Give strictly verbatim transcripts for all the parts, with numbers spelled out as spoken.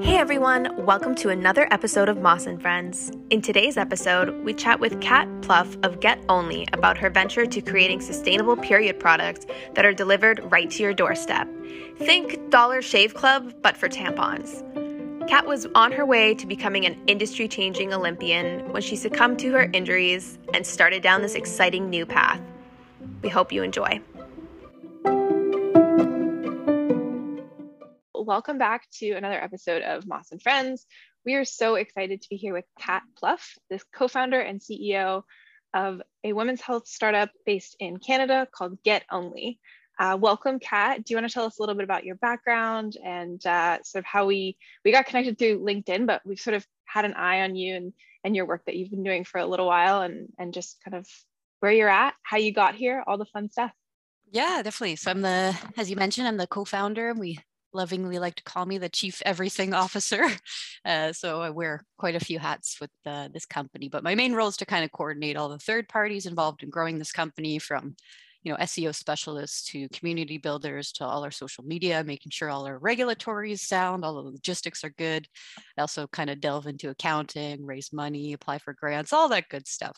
Hey everyone, welcome to another episode of Moss and Friends. In today's episode, we chat with Kat Plouffe of Get Only about her venture to creating sustainable period products that are delivered right to your doorstep. Think Dollar Shave Club, but for tampons. Kat was on her way to becoming an industry-changing Olympian when she succumbed to her injuries and started down this exciting new path. We hope you enjoy. Welcome back to another episode of Moss and Friends. We are so excited to be here with Kat Plouffe, the co-founder and C E O of a women's health startup based in Canada called Get Only. Uh, welcome, Kat. Do you want to tell us a little bit about your background and uh, sort of how we we got connected through LinkedIn, but we've sort of had an eye on you and, and your work that you've been doing for a little while and, and just kind of where you're at, how you got here, all the fun stuff. Yeah, definitely. So I'm the, as you mentioned, I'm the co-founder. We lovingly like to call me the chief everything officer. Uh, so I wear quite a few hats with uh, this company, but my main role is to kind of coordinate all the third parties involved in growing this company, from you know, S E O specialists to community builders to all our social media, making sure all our regulatory is sound, all the logistics are good. I also kind of delve into accounting, raise money, apply for grants, all that good stuff.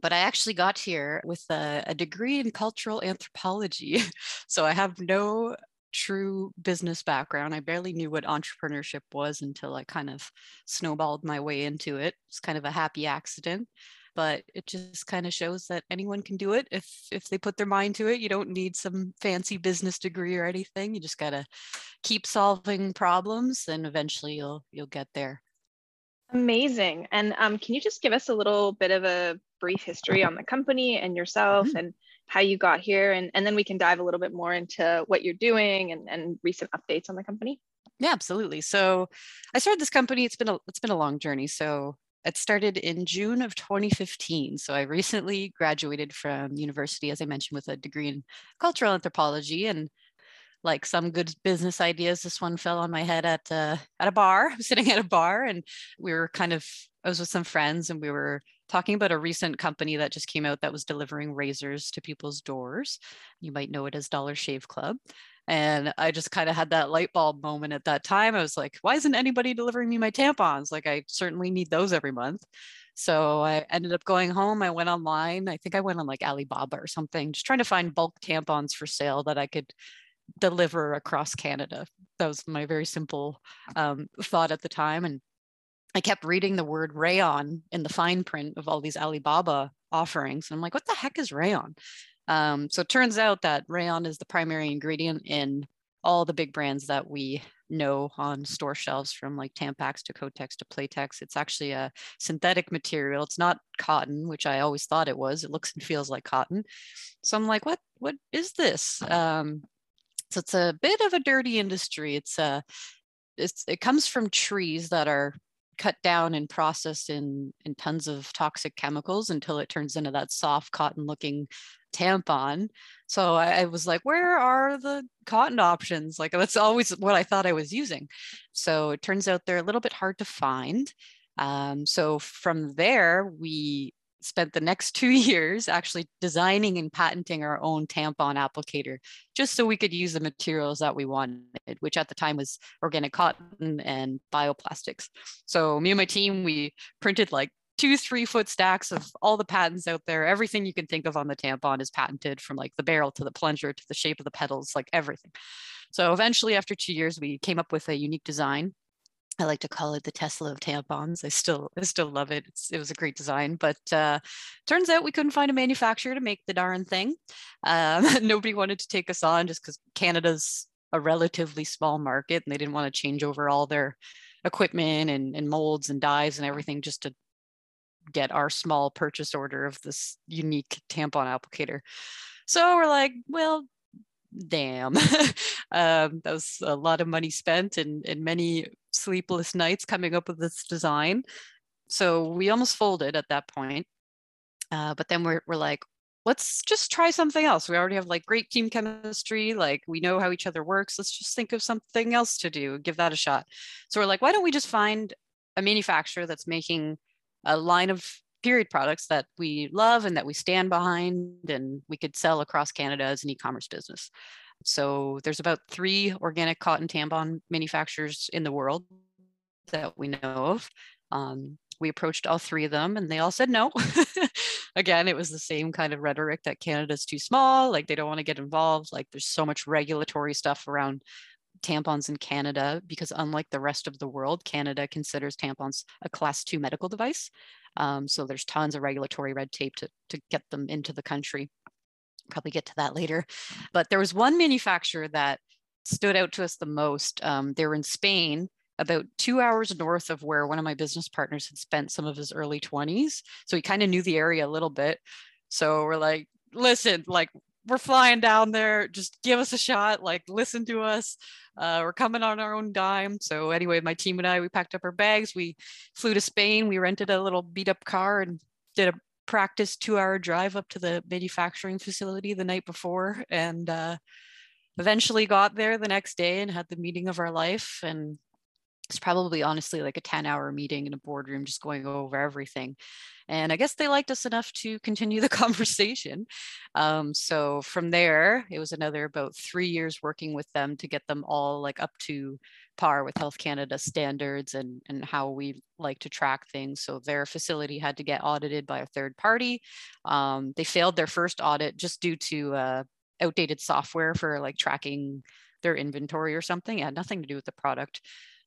But I actually got here with a, a degree in cultural anthropology. So I have no true business background. I barely knew what entrepreneurship was until I kind of snowballed my way into it. It's kind of a happy accident. But it just kind of shows that anyone can do it if if they put their mind to it. You don't need some fancy business degree or anything. You just got to keep solving problems and eventually you'll you'll get there. Amazing. And um, can you just give us a little bit of a brief history on the company and yourself mm-hmm. and how you got here? And, and then we can dive a little bit more into what you're doing and, and recent updates on the company. Yeah, absolutely. So I started this company. It's been a, it's been a long journey. So it started in June of twenty fifteen. So I recently graduated from university, as I mentioned, with a degree in cultural anthropology. And like some good business ideas, this one fell on my head at a, at a bar. I'm sitting at a bar and we were kind of, I was with some friends and we were talking about a recent company that just came out that was delivering razors to people's doors. You might know it as Dollar Shave Club. And I just kind of had that light bulb moment at that time. I was like, why isn't anybody delivering me my tampons? Like, I certainly need those every month. So I ended up going home. I went online. I think I went on like Alibaba or something, just trying to find bulk tampons for sale that I could deliver across Canada. That was my very simple um, thought at the time. And I kept reading the word rayon in the fine print of all these Alibaba offerings. And I'm like, what the heck is rayon? Um, so it turns out that rayon is the primary ingredient in all the big brands that we know on store shelves, from like Tampax to Kotex to Playtex. It's actually a synthetic material. It's not cotton, which I always thought it was. It looks and feels like cotton. So I'm like, what, what is this? Um, so it's a bit of a dirty industry. It's a, it's, it comes from trees that are cut down and processed in, in tons of toxic chemicals until it turns into that soft cotton looking tampon. So I, I was like, where are the cotton options? Like, that's always what I thought I was using. So it turns out they're a little bit hard to find. Um, so from there, we spent the next two years actually designing and patenting our own tampon applicator, just so we could use the materials that we wanted, which at the time was organic cotton and bioplastics. So me and my team, we printed like two, three foot stacks of all the patents out there. Everything you can think of on the tampon is patented, from like the barrel to the plunger to the shape of the petals, like everything. So eventually after two years, we came up with a unique design. I like to call it the Tesla of tampons. I still, I still love it. It's, it was a great design, but uh, turns out we couldn't find a manufacturer to make the darn thing. Um, nobody wanted to take us on, just because Canada's a relatively small market and they didn't want to change over all their equipment and, and molds and dyes and everything just to get our small purchase order of this unique tampon applicator. So we're like, well, damn. um, that was a lot of money spent and, and many sleepless nights coming up with this design. So we almost folded at that point. Uh, but then we're, we're like, let's just try something else. We already have like great team chemistry. Like, we know how each other works. Let's just think of something else to do. Give that a shot. So we're like, why don't we just find a manufacturer that's making a line of period products that we love and that we stand behind, and we could sell across Canada as an e-commerce business. So there's about three organic cotton tampon manufacturers in the world that we know of. Um, we approached all three of them and they all said no. Again, it was the same kind of rhetoric that Canada's too small, like they don't want to get involved, like there's so much regulatory stuff around tampons in Canada, because unlike the rest of the world, Canada considers tampons a class two medical device. Um, so there's tons of regulatory red tape to, to get them into the country. Probably get to that later. But there was one manufacturer that stood out to us the most. Um, they were in Spain, about two hours north of where one of my business partners had spent some of his early twenties. So he kind of knew the area a little bit. So we're like, listen, like, we're flying down there, just give us a shot, like listen to us. Uh, we're coming on our own dime. So anyway, my team and I, we packed up our bags, we flew to Spain, we rented a little beat up car and did a practice two hour drive up to the manufacturing facility the night before, and uh, eventually got there the next day and had the meeting of our life. And it's probably honestly like a ten hour meeting in a boardroom, just going over everything. And I guess they liked us enough to continue the conversation. Um, so from there, it was another about three years working with them to get them all like up to par with Health Canada standards and, and how we like to track things. So their facility had to get audited by a third party. Um, they failed their first audit just due to uh, outdated software for like tracking their inventory or something. It had nothing to do with the product.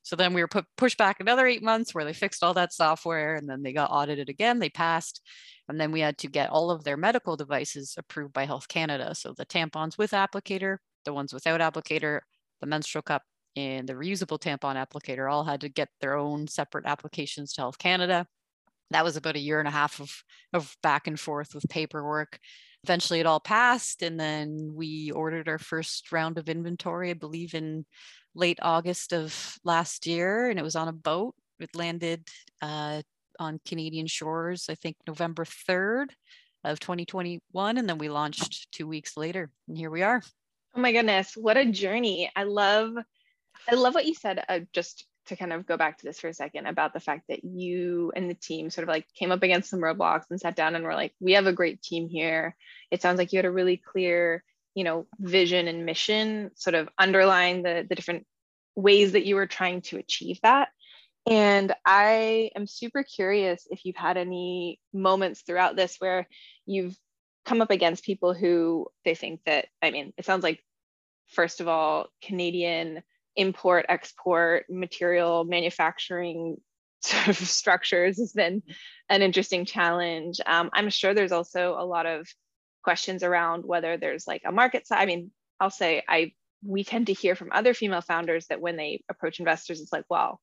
So then we were put, pushed back another eight months where they fixed all that software, and then they got audited again, they passed. And then we had to get all of their medical devices approved by Health Canada. So the tampons with applicator, the ones without applicator, the menstrual cup and the reusable tampon applicator all had to get their own separate applications to Health Canada. That was about a year and a half of, of back and forth with paperwork. Eventually it all passed, and then we ordered our first round of inventory, I believe in late August of last year, and it was on a boat. It landed uh, on Canadian shores, I think November third of twenty twenty-one, and then we launched two weeks later, and here we are. Oh my goodness, what a journey. I love, I love what you said, uh, just to kind of go back to this for a second about the fact that you and the team sort of like came up against some roadblocks and sat down and were like, we have a great team here. It sounds like you had a really clear, you know, vision and mission sort of underlying the, the different ways that you were trying to achieve that. And I am super curious if you've had any moments throughout this where you've come up against people who they think that, I mean, it sounds like, first of all, Canadian import, export, material, manufacturing sort of structures has been an interesting challenge. Um, I'm sure there's also a lot of questions around whether there's like a market size. I mean, I'll say I we tend to hear from other female founders that when they approach investors, it's like, well,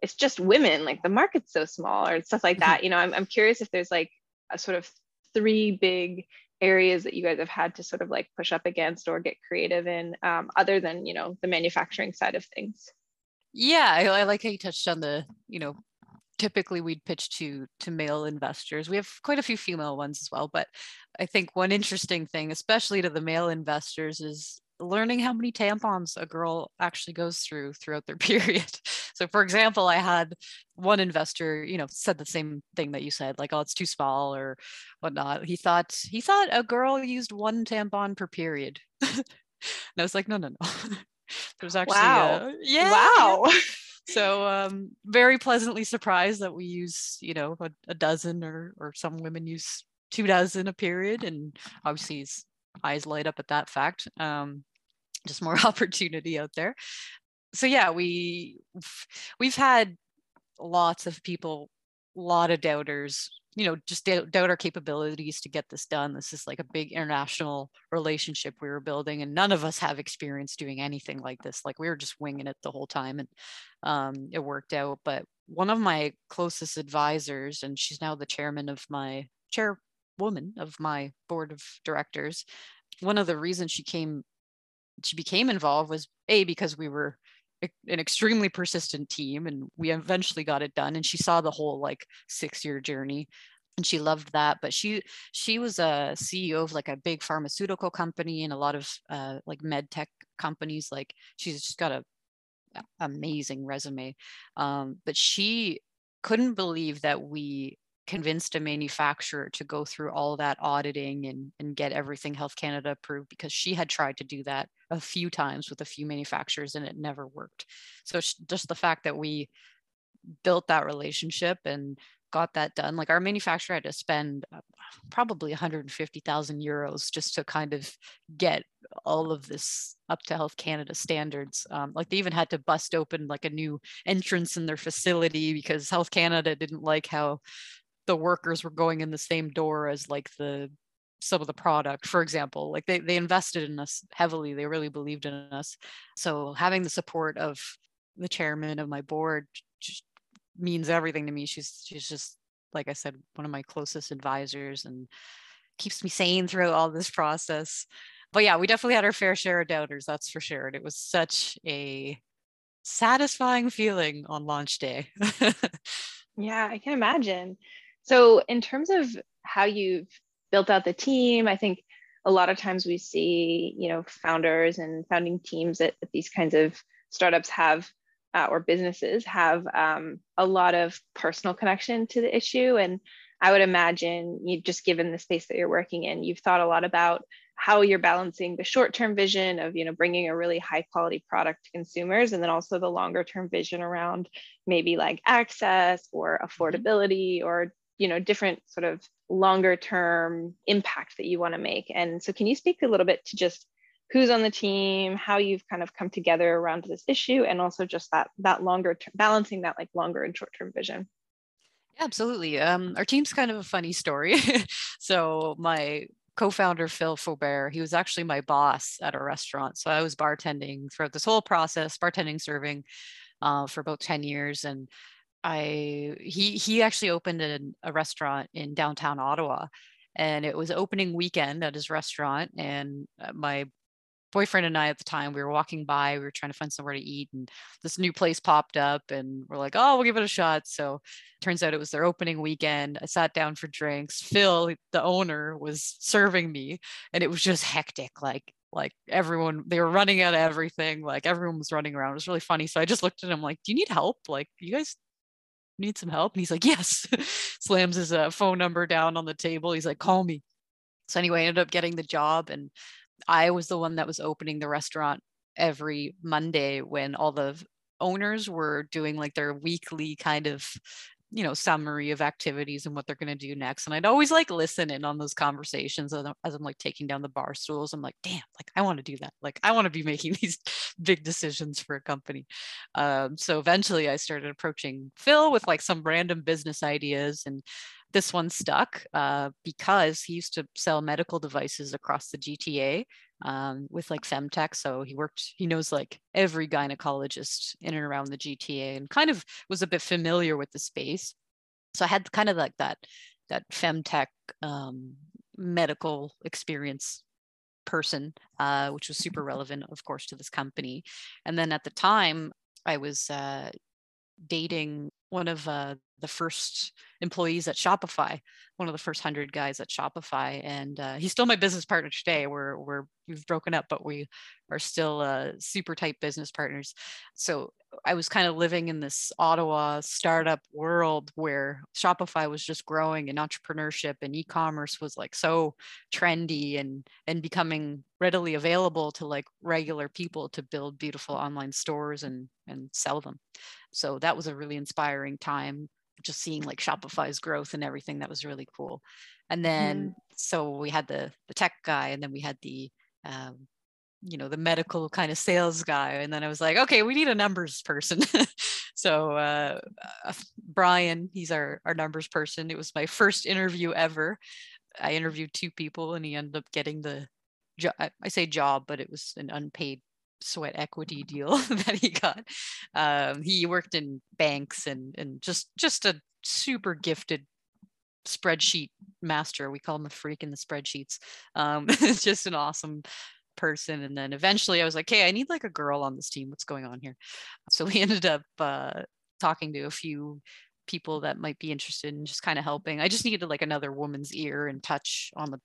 it's just women, like the market's so small or stuff like that. You know, I'm, I'm curious if there's like a sort of three big areas that you guys have had to sort of like push up against or get creative in, um, other than, you know, the manufacturing side of things. Yeah, I, I like how you touched on the, you know, typically we'd pitch to to male investors. We have quite a few female ones as well, but I think one interesting thing, especially to the male investors, is learning how many tampons a girl actually goes through throughout their period. So for example, I had one investor, you know, said the same thing that you said, like, oh, it's too small or whatnot. He thought, he thought a girl used one tampon per period. And I was like, no, no, no. There's actually, wow. A, yeah. Wow. So um, very pleasantly surprised that we use, you know, a, a dozen or, or some women use two dozen a period. And obviously his eyes light up at that fact. Um, just more opportunity out there. So yeah, we, we've had lots of people, a lot of doubters, you know, just doubt, doubt our capabilities to get this done. This is like a big international relationship we were building, and none of us have experience doing anything like this. Like we were just winging it the whole time, and um, it worked out. But one of my closest advisors, and she's now the chairman of my chairwoman of my board of directors. One of the reasons she came, she became involved was A, because we were an extremely persistent team and we eventually got it done, and she saw the whole like six year journey and she loved that. But she she was a C E O of like a big pharmaceutical company and a lot of uh, like med tech companies. Like she's just got a amazing resume, um, but she couldn't believe that we convinced a manufacturer to go through all that auditing and, and get everything Health Canada approved, because she had tried to do that a few times with a few manufacturers and it never worked. So just the fact that we built that relationship and got that done, like our manufacturer had to spend probably one hundred fifty thousand euros just to kind of get all of this up to Health Canada standards. Um, like they even had to bust open like a new entrance in their facility because Health Canada didn't like how the workers were going in the same door as like the some of the product, for example. Like they they invested in us heavily. They really believed in us. So having the support of the chairman of my board just means everything to me. She's she's just, like I said, one of my closest advisors and keeps me sane throughout all this process. But yeah, we definitely had our fair share of doubters, that's for sure. And it was such a satisfying feeling on launch day. Yeah, I can imagine. So in terms of how you've built out the team, I think a lot of times we see, you know, founders and founding teams that, that these kinds of startups have uh, or businesses have um, a lot of personal connection to the issue. And I would imagine you've just given the space that you're working in, you've thought a lot about how you're balancing the short-term vision of, you know, bringing a really high quality product to consumers, and then also the longer term vision around maybe like access or affordability or, you know, different sort of longer term impact that you want to make. And so can you speak a little bit to just who's on the team, how you've kind of come together around this issue, and also just that that longer term, balancing that like longer and short-term vision? Yeah, absolutely. Um, our team's kind of a funny story. So my co-founder, Phil Foubert, he was actually my boss at a restaurant. So I was bartending throughout this whole process, bartending, serving uh, for about ten years. And I he he actually opened an, a restaurant in downtown Ottawa, and it was opening weekend at his restaurant. And my boyfriend and I at the time, we were walking by, we were trying to find somewhere to eat, and this new place popped up and we're like, oh, we'll give it a shot. So turns out it was their opening weekend. I sat down for drinks. Phil, the owner, was serving me, and it was just hectic. Like, like everyone, they were running out of everything. Like everyone was running around. It was really funny. So I just looked at him like, do you need help? Like, you guys need some help? And he's like, yes. Slams his uh, phone number down on the table. He's like, call me. So anyway, I ended up getting the job, and I was the one that was opening the restaurant every Monday when all the owners were doing like their weekly kind of, you know, summary of activities and what they're going to do next. And I'd always like listen in on those conversations as I'm, as I'm like taking down the bar stools. I'm like, damn, like I want to do that. Like I want to be making these big decisions for a company. Um, so eventually I started approaching Phil with like some random business ideas, and this one stuck uh, because he used to sell medical devices across the G T A um, with like Femtech. So he worked, he knows like every gynecologist in and around the G T A, and kind of was a bit familiar with the space. So I had kind of like that, that Femtech um, medical experience person, uh, which was super relevant, of course, to this company. And then at the time I was uh, dating one of uh, the first employees at Shopify, one of the first hundred guys at Shopify. And uh, he's still my business partner today. We're, we're, we've broken up, but we are still uh, super tight business partners. So I was kind of living in this Ottawa startup world where Shopify was just growing, and entrepreneurship and e-commerce was like so trendy and, and becoming readily available to like regular people to build beautiful online stores and, and sell them. So that was a really inspiring time, just seeing like Shopify's growth and everything. That was really cool. And then, mm. so we had the the tech guy, and then we had the, um, you know, the medical kind of sales guy. And then I was like, okay, we need a numbers person. so uh, uh, Brian, he's our, our numbers person. It was my first interview ever. I interviewed two people, and he ended up getting the job. I say job, but it was an unpaid sweat equity deal that he got. Um, he worked in banks and and just just a super gifted spreadsheet master. We call him a freak in the spreadsheets. Um, just an awesome person. And then eventually I was like, hey, I need like a girl on this team. What's going on here? So we ended up uh, talking to a few people that might be interested in just kind of helping. I just needed like another woman's ear and touch on the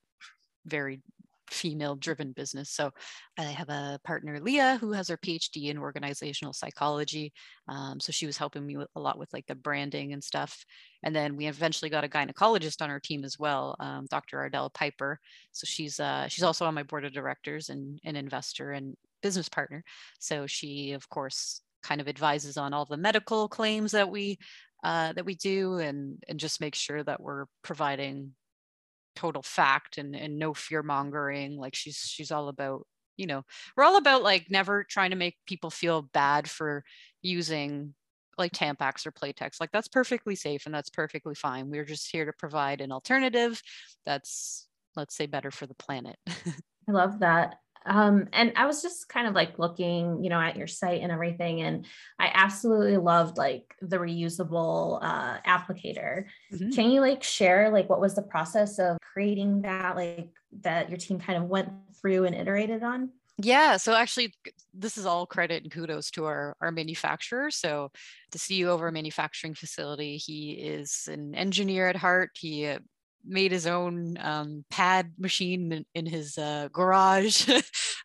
very female-driven business. So I have a partner, Leah, who has her P H D in organizational psychology. Um, so she was helping me with, a lot with like the branding and stuff. And then we eventually got a gynecologist on our team as well, um, Doctor Ardell Piper. So she's uh, she's also on my board of directors and an investor and business partner. So she, of course, kind of advises on all the medical claims that we uh, that we do, and and just make sure that we're providing total fact and and no fear mongering. Like she's she's all about, you know, we're all about like never trying to make people feel bad for using like Tampax or Playtex. Like that's perfectly safe and that's perfectly fine. We're just here to provide an alternative that's, let's say, better for the planet. I love that. Um, and I was just kind of like looking, you know, at your site and everything. And I absolutely loved like the reusable uh, applicator. Mm-hmm. Can you like share like what was the process of creating that, like that your team kind of went through and iterated on? Yeah. So actually, this is all credit and kudos to our, our manufacturer. So the C E O of our manufacturing facility, he is an engineer at heart. He uh, made his own um, pad machine in, in his uh, garage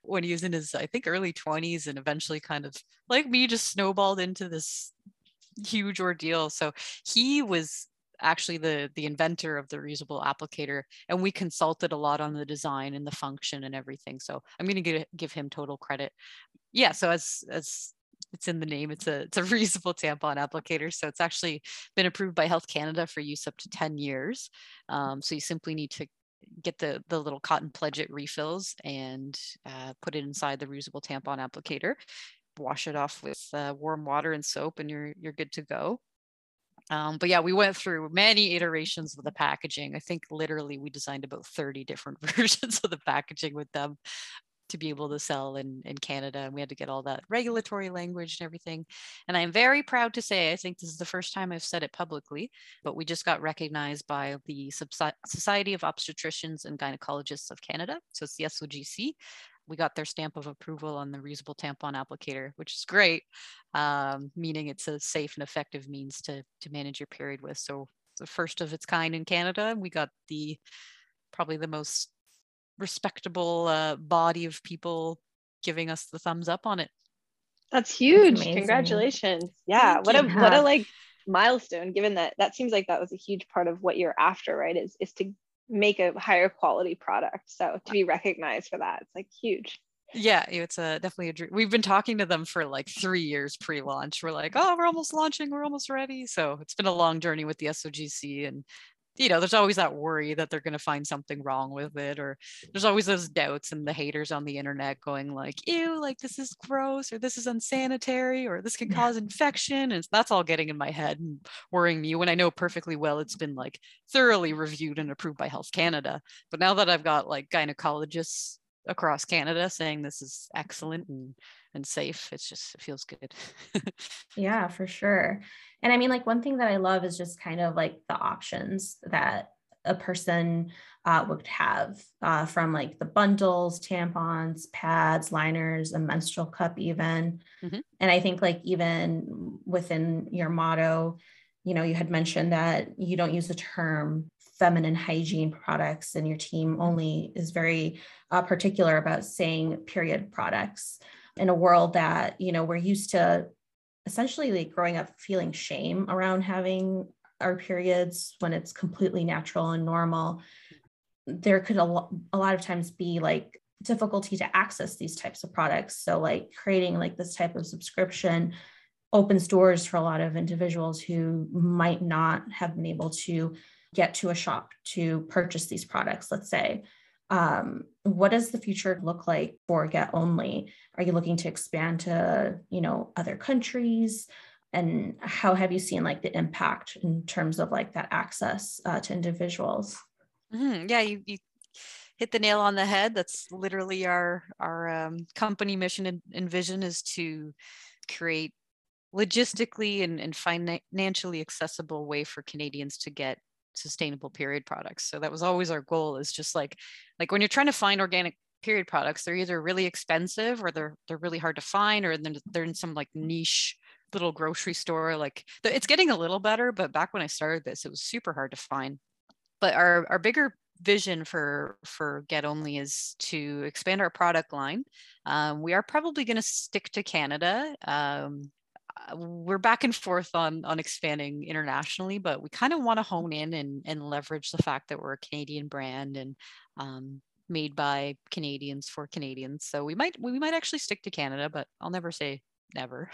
when he was in his, I think, early twenties, and eventually kind of like me just snowballed into this huge ordeal. So he was actually the the inventor of the reusable applicator, and we consulted a lot on the design and the function and everything. So I'm going to give, give him total credit. Yeah. So as, as it's in the name, it's a, it's a reusable tampon applicator. So it's actually been approved by Health Canada for use up to ten years. Um, so you simply need to get the, the little cotton pledget refills and uh, put it inside the reusable tampon applicator, wash it off with uh, warm water and soap, and you're, you're good to go. Um, but yeah, we went through many iterations of the packaging. I think literally we designed about thirty different versions of the packaging with them to be able to sell in, in Canada. And we had to get all that regulatory language and everything. And I'm very proud to say, I think this is the first time I've said it publicly, but we just got recognized by the Society of Obstetricians and Gynecologists of Canada. So it's the S O G C. We got their stamp of approval on the reusable tampon applicator, which is great, um, meaning it's a safe and effective means to, to manage your period with. So the first of its kind in Canada. And we got the probably the most respectable uh, body of people giving us the thumbs up on it. That's huge. That's congratulations. Yeah. Thank what a have. what a like milestone, given that that seems like that was a huge part of what you're after, right? Is is to make a higher quality product. So to be recognized for that, it's like huge. Yeah, it's a definitely a dream. We've been talking to them for like three years pre-launch. We're like, oh, we're almost launching, we're almost ready. So it's been a long journey with the S O G C, and you know, there's always that worry that they're going to find something wrong with it, or there's always those doubts and the haters on the internet going like, ew, like this is gross, or this is unsanitary, or this can cause infection. And that's all getting in my head and worrying me when I know perfectly well it's been like thoroughly reviewed and approved by Health Canada. But now that I've got like gynecologists across Canada saying this is excellent and and safe, it's just, it feels good. Yeah, for sure. And I mean, like one thing that I love is just kind of like the options that a person uh, would have uh, from like the bundles, tampons, pads, liners, a menstrual cup even. Mm-hmm. And I think like even within your motto, you know, you had mentioned that you don't use the term feminine hygiene products, and your team only is very uh, particular about saying period products. In a world that, you know, we're used to essentially like growing up feeling shame around having our periods when it's completely natural and normal, there could a lot of times be like difficulty to access these types of products. So like creating like this type of subscription opens doors for a lot of individuals who might not have been able to get to a shop to purchase these products, let's say. Um, what does the future look like for Get Only? Are you looking to expand to, you know, other countries? And how have you seen like the impact in terms of like that access uh, to individuals? Mm-hmm. Yeah, you, you hit the nail on the head. That's literally our, our um, company mission and, and vision, is to create logistically and, and financially accessible way for Canadians to get sustainable period products. So that was always our goal, is just like like when you're trying to find organic period products, they're either really expensive, or they're they're really hard to find, or they're, they're in some like niche little grocery store. Like it's getting a little better, but back when I started this, it was super hard to find. But our our bigger vision for, for Get Only is to expand our product line. Um, we are probably going to stick to Canada. Um, we're back and forth on, on expanding internationally, but we kind of want to hone in and, and leverage the fact that we're a Canadian brand and um, made by Canadians for Canadians. So we might, we might actually stick to Canada, but I'll never say never.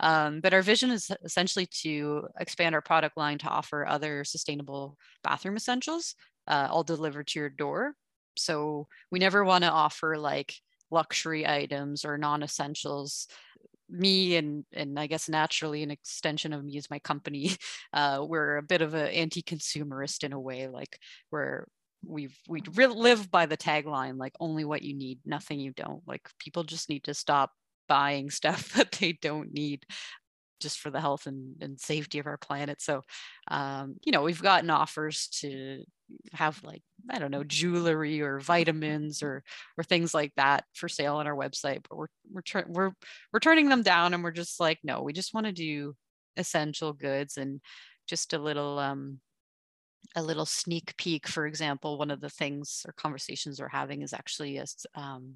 um, but our vision is essentially to expand our product line to offer other sustainable bathroom essentials, uh, all delivered to your door. So we never want to offer like luxury items or non-essentials. Me and and I guess naturally an extension of me is my company. Uh, we're a bit of an anti-consumerist in a way, like we're we've we re- live by the tagline like only what you need, nothing you don't. Like people just need to stop buying stuff that they don't need just for the health and, and safety of our planet. So, um, you know, we've gotten offers to have like, I don't know, jewelry or vitamins or, or things like that for sale on our website, but we're, we're, tur- we're, we're turning them down and we're just like, no, we just want to do essential goods and just a little, um, a little sneak peek. For example, one of the things or conversations we're having is actually a, um,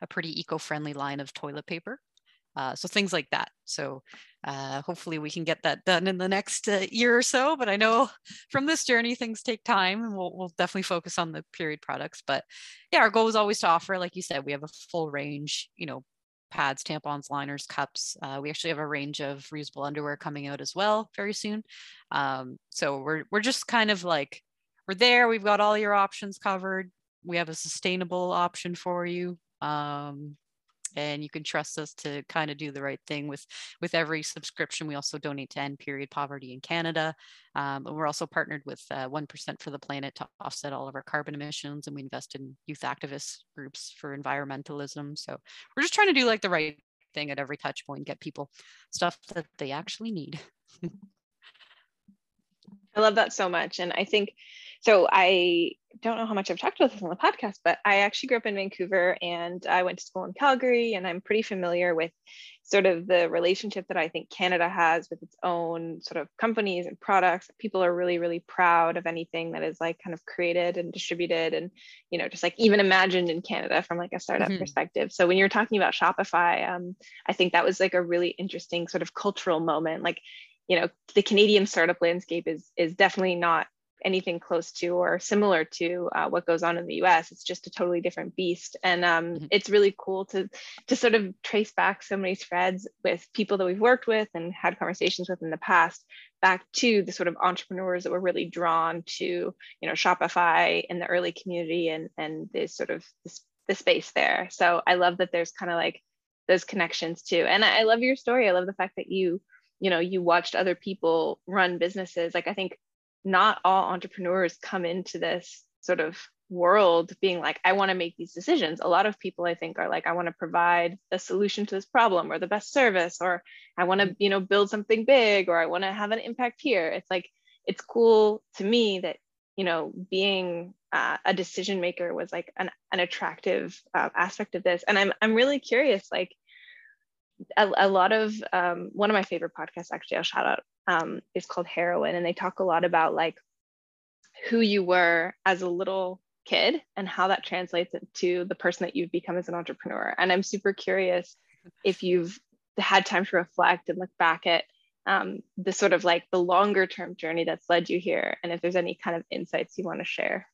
a pretty eco-friendly line of toilet paper. Uh, so things like that. So uh, hopefully we can get that done in the next uh, year or so. But I know from this journey, things take time and we'll, we'll definitely focus on the period products. But yeah, our goal is always to offer, like you said, we have a full range, you know, pads, tampons, liners, cups. Uh, we actually have a range of reusable underwear coming out as well very soon. Um, so we're we're just kind of like, we're there, we've got all your options covered. We have a sustainable option for you. Um, and you can trust us to kind of do the right thing with, with every subscription. We also donate to End Period Poverty in Canada. Um, and we're also partnered with uh, one percent for the Planet to offset all of our carbon emissions. And we invest in youth activist groups for environmentalism. So we're just trying to do like the right thing at every touch point, get people stuff that they actually need. I love that so much. And I think, so I don't know how much I've talked about this on the podcast, but I actually grew up in Vancouver and I went to school in Calgary, and I'm pretty familiar with sort of the relationship that I think Canada has with its own sort of companies and products. People are really, really proud of anything that is like kind of created and distributed and, you know, just like even imagined in Canada from like a startup mm-hmm. perspective. So when you're talking about Shopify, um, I think that was like a really interesting sort of cultural moment. Like, you know, the Canadian startup landscape is is definitely not anything close to or similar to uh, what goes on in the U S. It's just a totally different beast. And um, mm-hmm. it's really cool to, to sort of trace back so many threads with people that we've worked with and had conversations with in the past, back to the sort of entrepreneurs that were really drawn to, you know, Shopify in the early community and, and this sort of this, the space there. So I love that there's kind of like those connections too. And I, I love your story. I love the fact that you, you know, you watched other people run businesses. Like, I think not all entrepreneurs come into this sort of world being like, I want to make these decisions. A lot of people, I think, are like, I want to provide a solution to this problem or the best service, or I want to, you know, build something big, or I want to have an impact here. It's like, it's cool to me that, you know, being uh, a decision maker was like an, an attractive uh, aspect of this. And I'm, I'm really curious, like, A, a lot of um, one of my favorite podcasts, actually, I'll shout out, um, is called Heroin, and they talk a lot about like who you were as a little kid and how that translates into the person that you've become as an entrepreneur. And I'm super curious if you've had time to reflect and look back at um, the sort of like the longer term journey that's led you here, and if there's any kind of insights you want to share.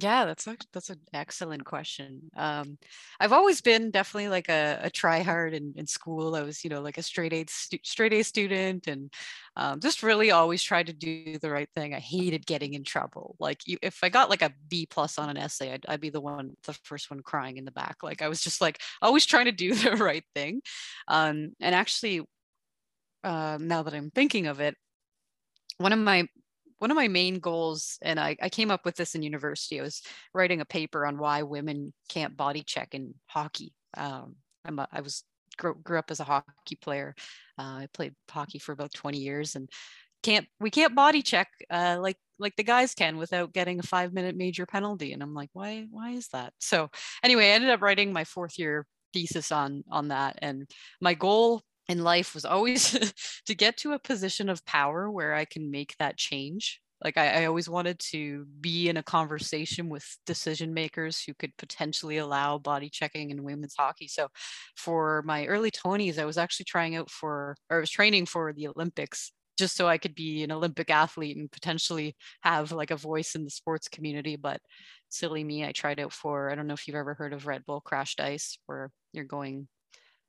Yeah, that's a, that's an excellent question. Um, I've always been definitely like a, a try hard in, in school. I was, you know, like a straight A stu- straight A student, and um, just really always tried to do the right thing. I hated getting in trouble. Like you, if I got like a B plus on an essay, I'd, I'd be the one, the first one crying in the back. Like I was just like always trying to do the right thing. Um, and actually, uh, now that I'm thinking of it, one of my One of my main goals, and I, I came up with this in university, I was writing a paper on why women can't body check in hockey. Um, I'm a, I was grew, grew up as a hockey player. Uh, I played hockey for about twenty years, and can't we can't body check uh, like like the guys can without getting a five minute major penalty. And I'm like, why why is that? So anyway, I ended up writing my fourth year thesis on on that, and my goal in life was always to get to a position of power where I can make that change. Like I, I always wanted to be in a conversation with decision makers who could potentially allow body checking in women's hockey. So for my early twenties, I was actually trying out for, or I was training for the Olympics, just so I could be an Olympic athlete and potentially have like a voice in the sports community. But silly me, I tried out for, I don't know if you've ever heard of Red Bull Crash Ice, where you're going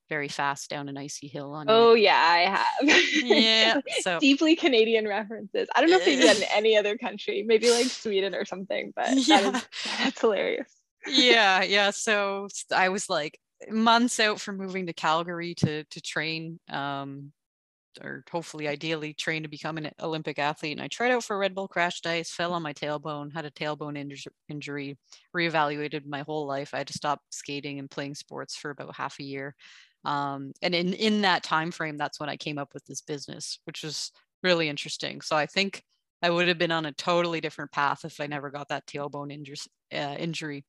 very fast down an icy hill on oh your... yeah I have yeah so deeply Canadian references. I don't know if they do that in any other country, maybe like Sweden or something, but yeah. that is, that's hilarious. yeah yeah so I was like months out from moving to Calgary to to train um or hopefully ideally train to become an Olympic athlete, and I tried out for Red Bull crashed ice, fell on my tailbone, had a tailbone inj- injury, reevaluated my whole life. I had to stop skating and playing sports for about half a year. Um, and in, in that time frame, that's when I came up with this business, which was really interesting. So I think I would have been on a totally different path if I never got that tailbone inju- uh, injury.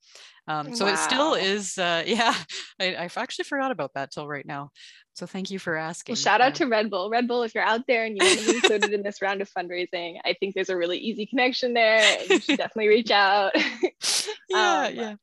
Um, so wow. It still is. Uh, yeah, I, I actually forgot about that till right now. So thank you for asking. Well, shout out um, to Red Bull. Red Bull, if you're out there and you want to be included in this round of fundraising, I think there's a really easy connection there. And you should definitely reach out. yeah, um, yeah.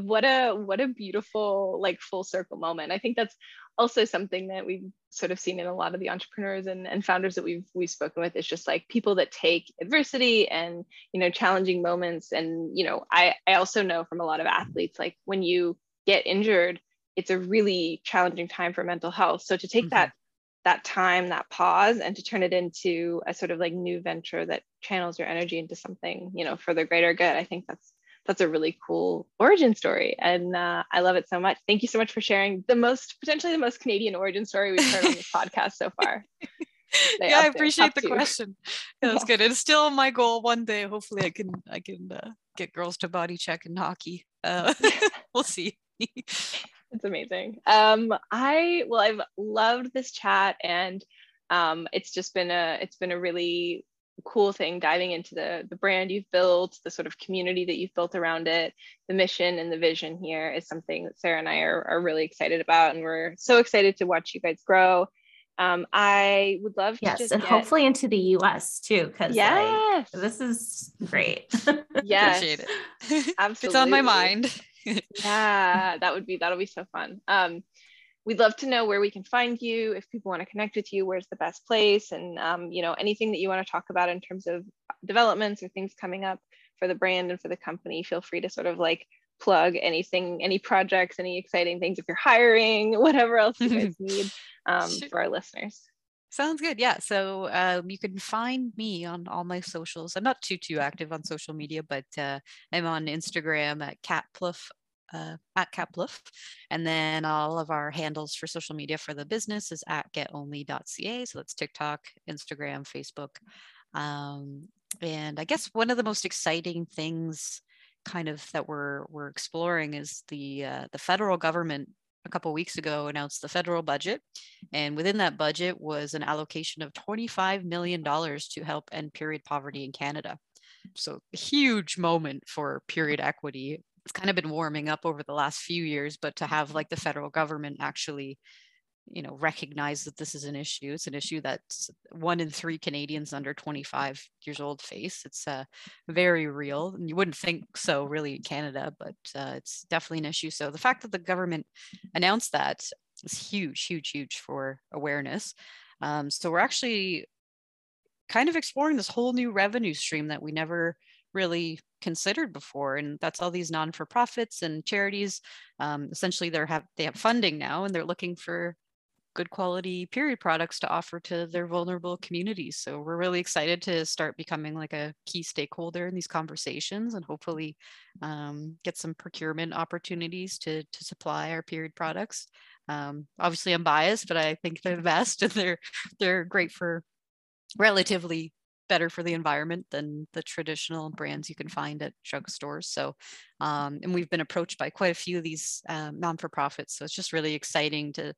What a what a beautiful like full circle moment. I think that's also something that we've sort of seen in a lot of the entrepreneurs and, and founders that we've we've spoken with. It's just like people that take adversity and, you know, challenging moments. And, you know, I, I also know from a lot of athletes, like when you get injured, it's a really challenging time for mental health. So to take mm-hmm. that that time, that pause, and to turn it into a sort of like new venture that channels your energy into something, you know, for the greater good. I think that's That's a really cool origin story. And uh, I love it so much. Thank you so much for sharing the most, potentially the most Canadian origin story we've heard on this podcast so far. They yeah, I appreciate the two. question. Yeah, that's yeah. good. It's still my goal one day. Hopefully I can, I can uh, get girls to body check in hockey. Uh, we'll see. It's amazing. Um, I, well, I've loved this chat, and um, it's just been a, it's been a really cool thing diving into the the brand you've built, the sort of community that you've built around it. The mission and the vision here is something that Sarah and I are, are really excited about, and we're so excited to watch you guys grow. Um, I would love to yes, just and get... hopefully into the U S too, because yes. like, this is great. Yes, appreciate it. Absolutely, it's on my mind. Yeah, that would be that'll be so fun. Um, We'd love to know where we can find you. If people want to connect with you, where's the best place? And, um, you know, anything that you want to talk about in terms of developments or things coming up for the brand and for the company, feel free to sort of like plug anything, any projects, any exciting things, if you're hiring, whatever else you guys need um, for our listeners. Sounds good. Yeah. So um, you can find me on all my socials. I'm not too, too active on social media, but uh, I'm on Instagram at Kat Plouffe. Uh, at Kat Plouffe, and then all of our handles for social media for the business is at get only dot c a. So that's TikTok, Instagram, Facebook, um, and I guess one of the most exciting things, kind of that we're we're exploring is the uh, the federal government a couple of weeks ago announced the federal budget, and within that budget was an allocation of twenty-five million dollars to help end period poverty in Canada. So a huge moment for period equity. It's kind of been warming up over the last few years, but to have like the federal government actually, you know, recognize that this is an issue. It's an issue that one in three Canadians under twenty-five years old face. It's uh, very real, and you wouldn't think so really in Canada, but uh, it's definitely an issue. So the fact that the government announced that is huge, huge, huge for awareness. Um, so we're actually kind of exploring this whole new revenue stream that we never really considered before, and that's all these non-for-profits and charities. Um, essentially, they have they have funding now, and they're looking for good quality period products to offer to their vulnerable communities. So we're really excited to start becoming like a key stakeholder in these conversations, and hopefully um, get some procurement opportunities to to supply our period products. Um, obviously, I'm biased, but I think they're the best, and they're they're great for relatively. Better for the environment than the traditional brands you can find at drugstores. So, um, and we've been approached by quite a few of these um, non-for-profits. So it's just really exciting to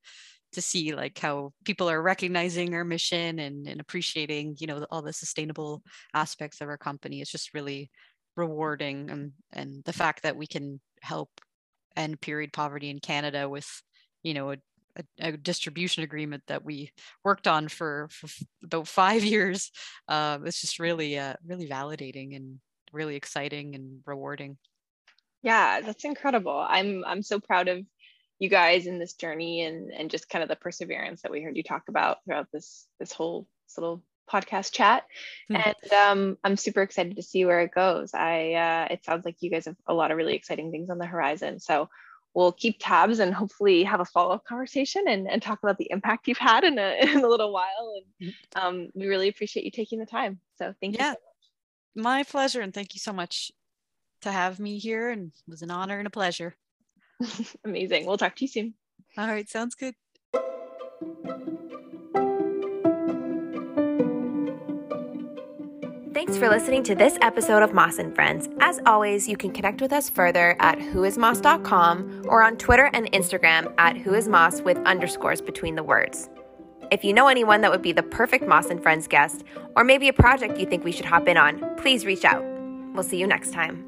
to see like how people are recognizing our mission and, and appreciating, you know, all the sustainable aspects of our company. It's just really rewarding, and and the fact that we can help end period poverty in Canada with, you know, a a, a distribution agreement that we worked on for, for about five years. Uh, it's just really, uh, really validating and really exciting and rewarding. Yeah, that's incredible. I'm I'm so proud of you guys in this journey and and just kind of the perseverance that we heard you talk about throughout this this whole this little podcast chat. Mm-hmm. And um, I'm super excited to see where it goes. I uh, it sounds like you guys have a lot of really exciting things on the horizon. So we'll keep tabs and hopefully have a follow-up conversation and, and talk about the impact you've had in a, in a little while. And um, we really appreciate you taking the time. So thank you. Yeah, so much. My pleasure. And thank you so much to have me here, and it was an honor and a pleasure. Amazing. We'll talk to you soon. All right. Sounds good. Thanks for listening to this episode of Moss and Friends. As always, you can connect with us further at who is moss dot com or on Twitter and Instagram at whoismoss with underscores between the words. If you know anyone that would be the perfect Moss and Friends guest, or maybe a project you think we should hop in on, please reach out. We'll see you next time.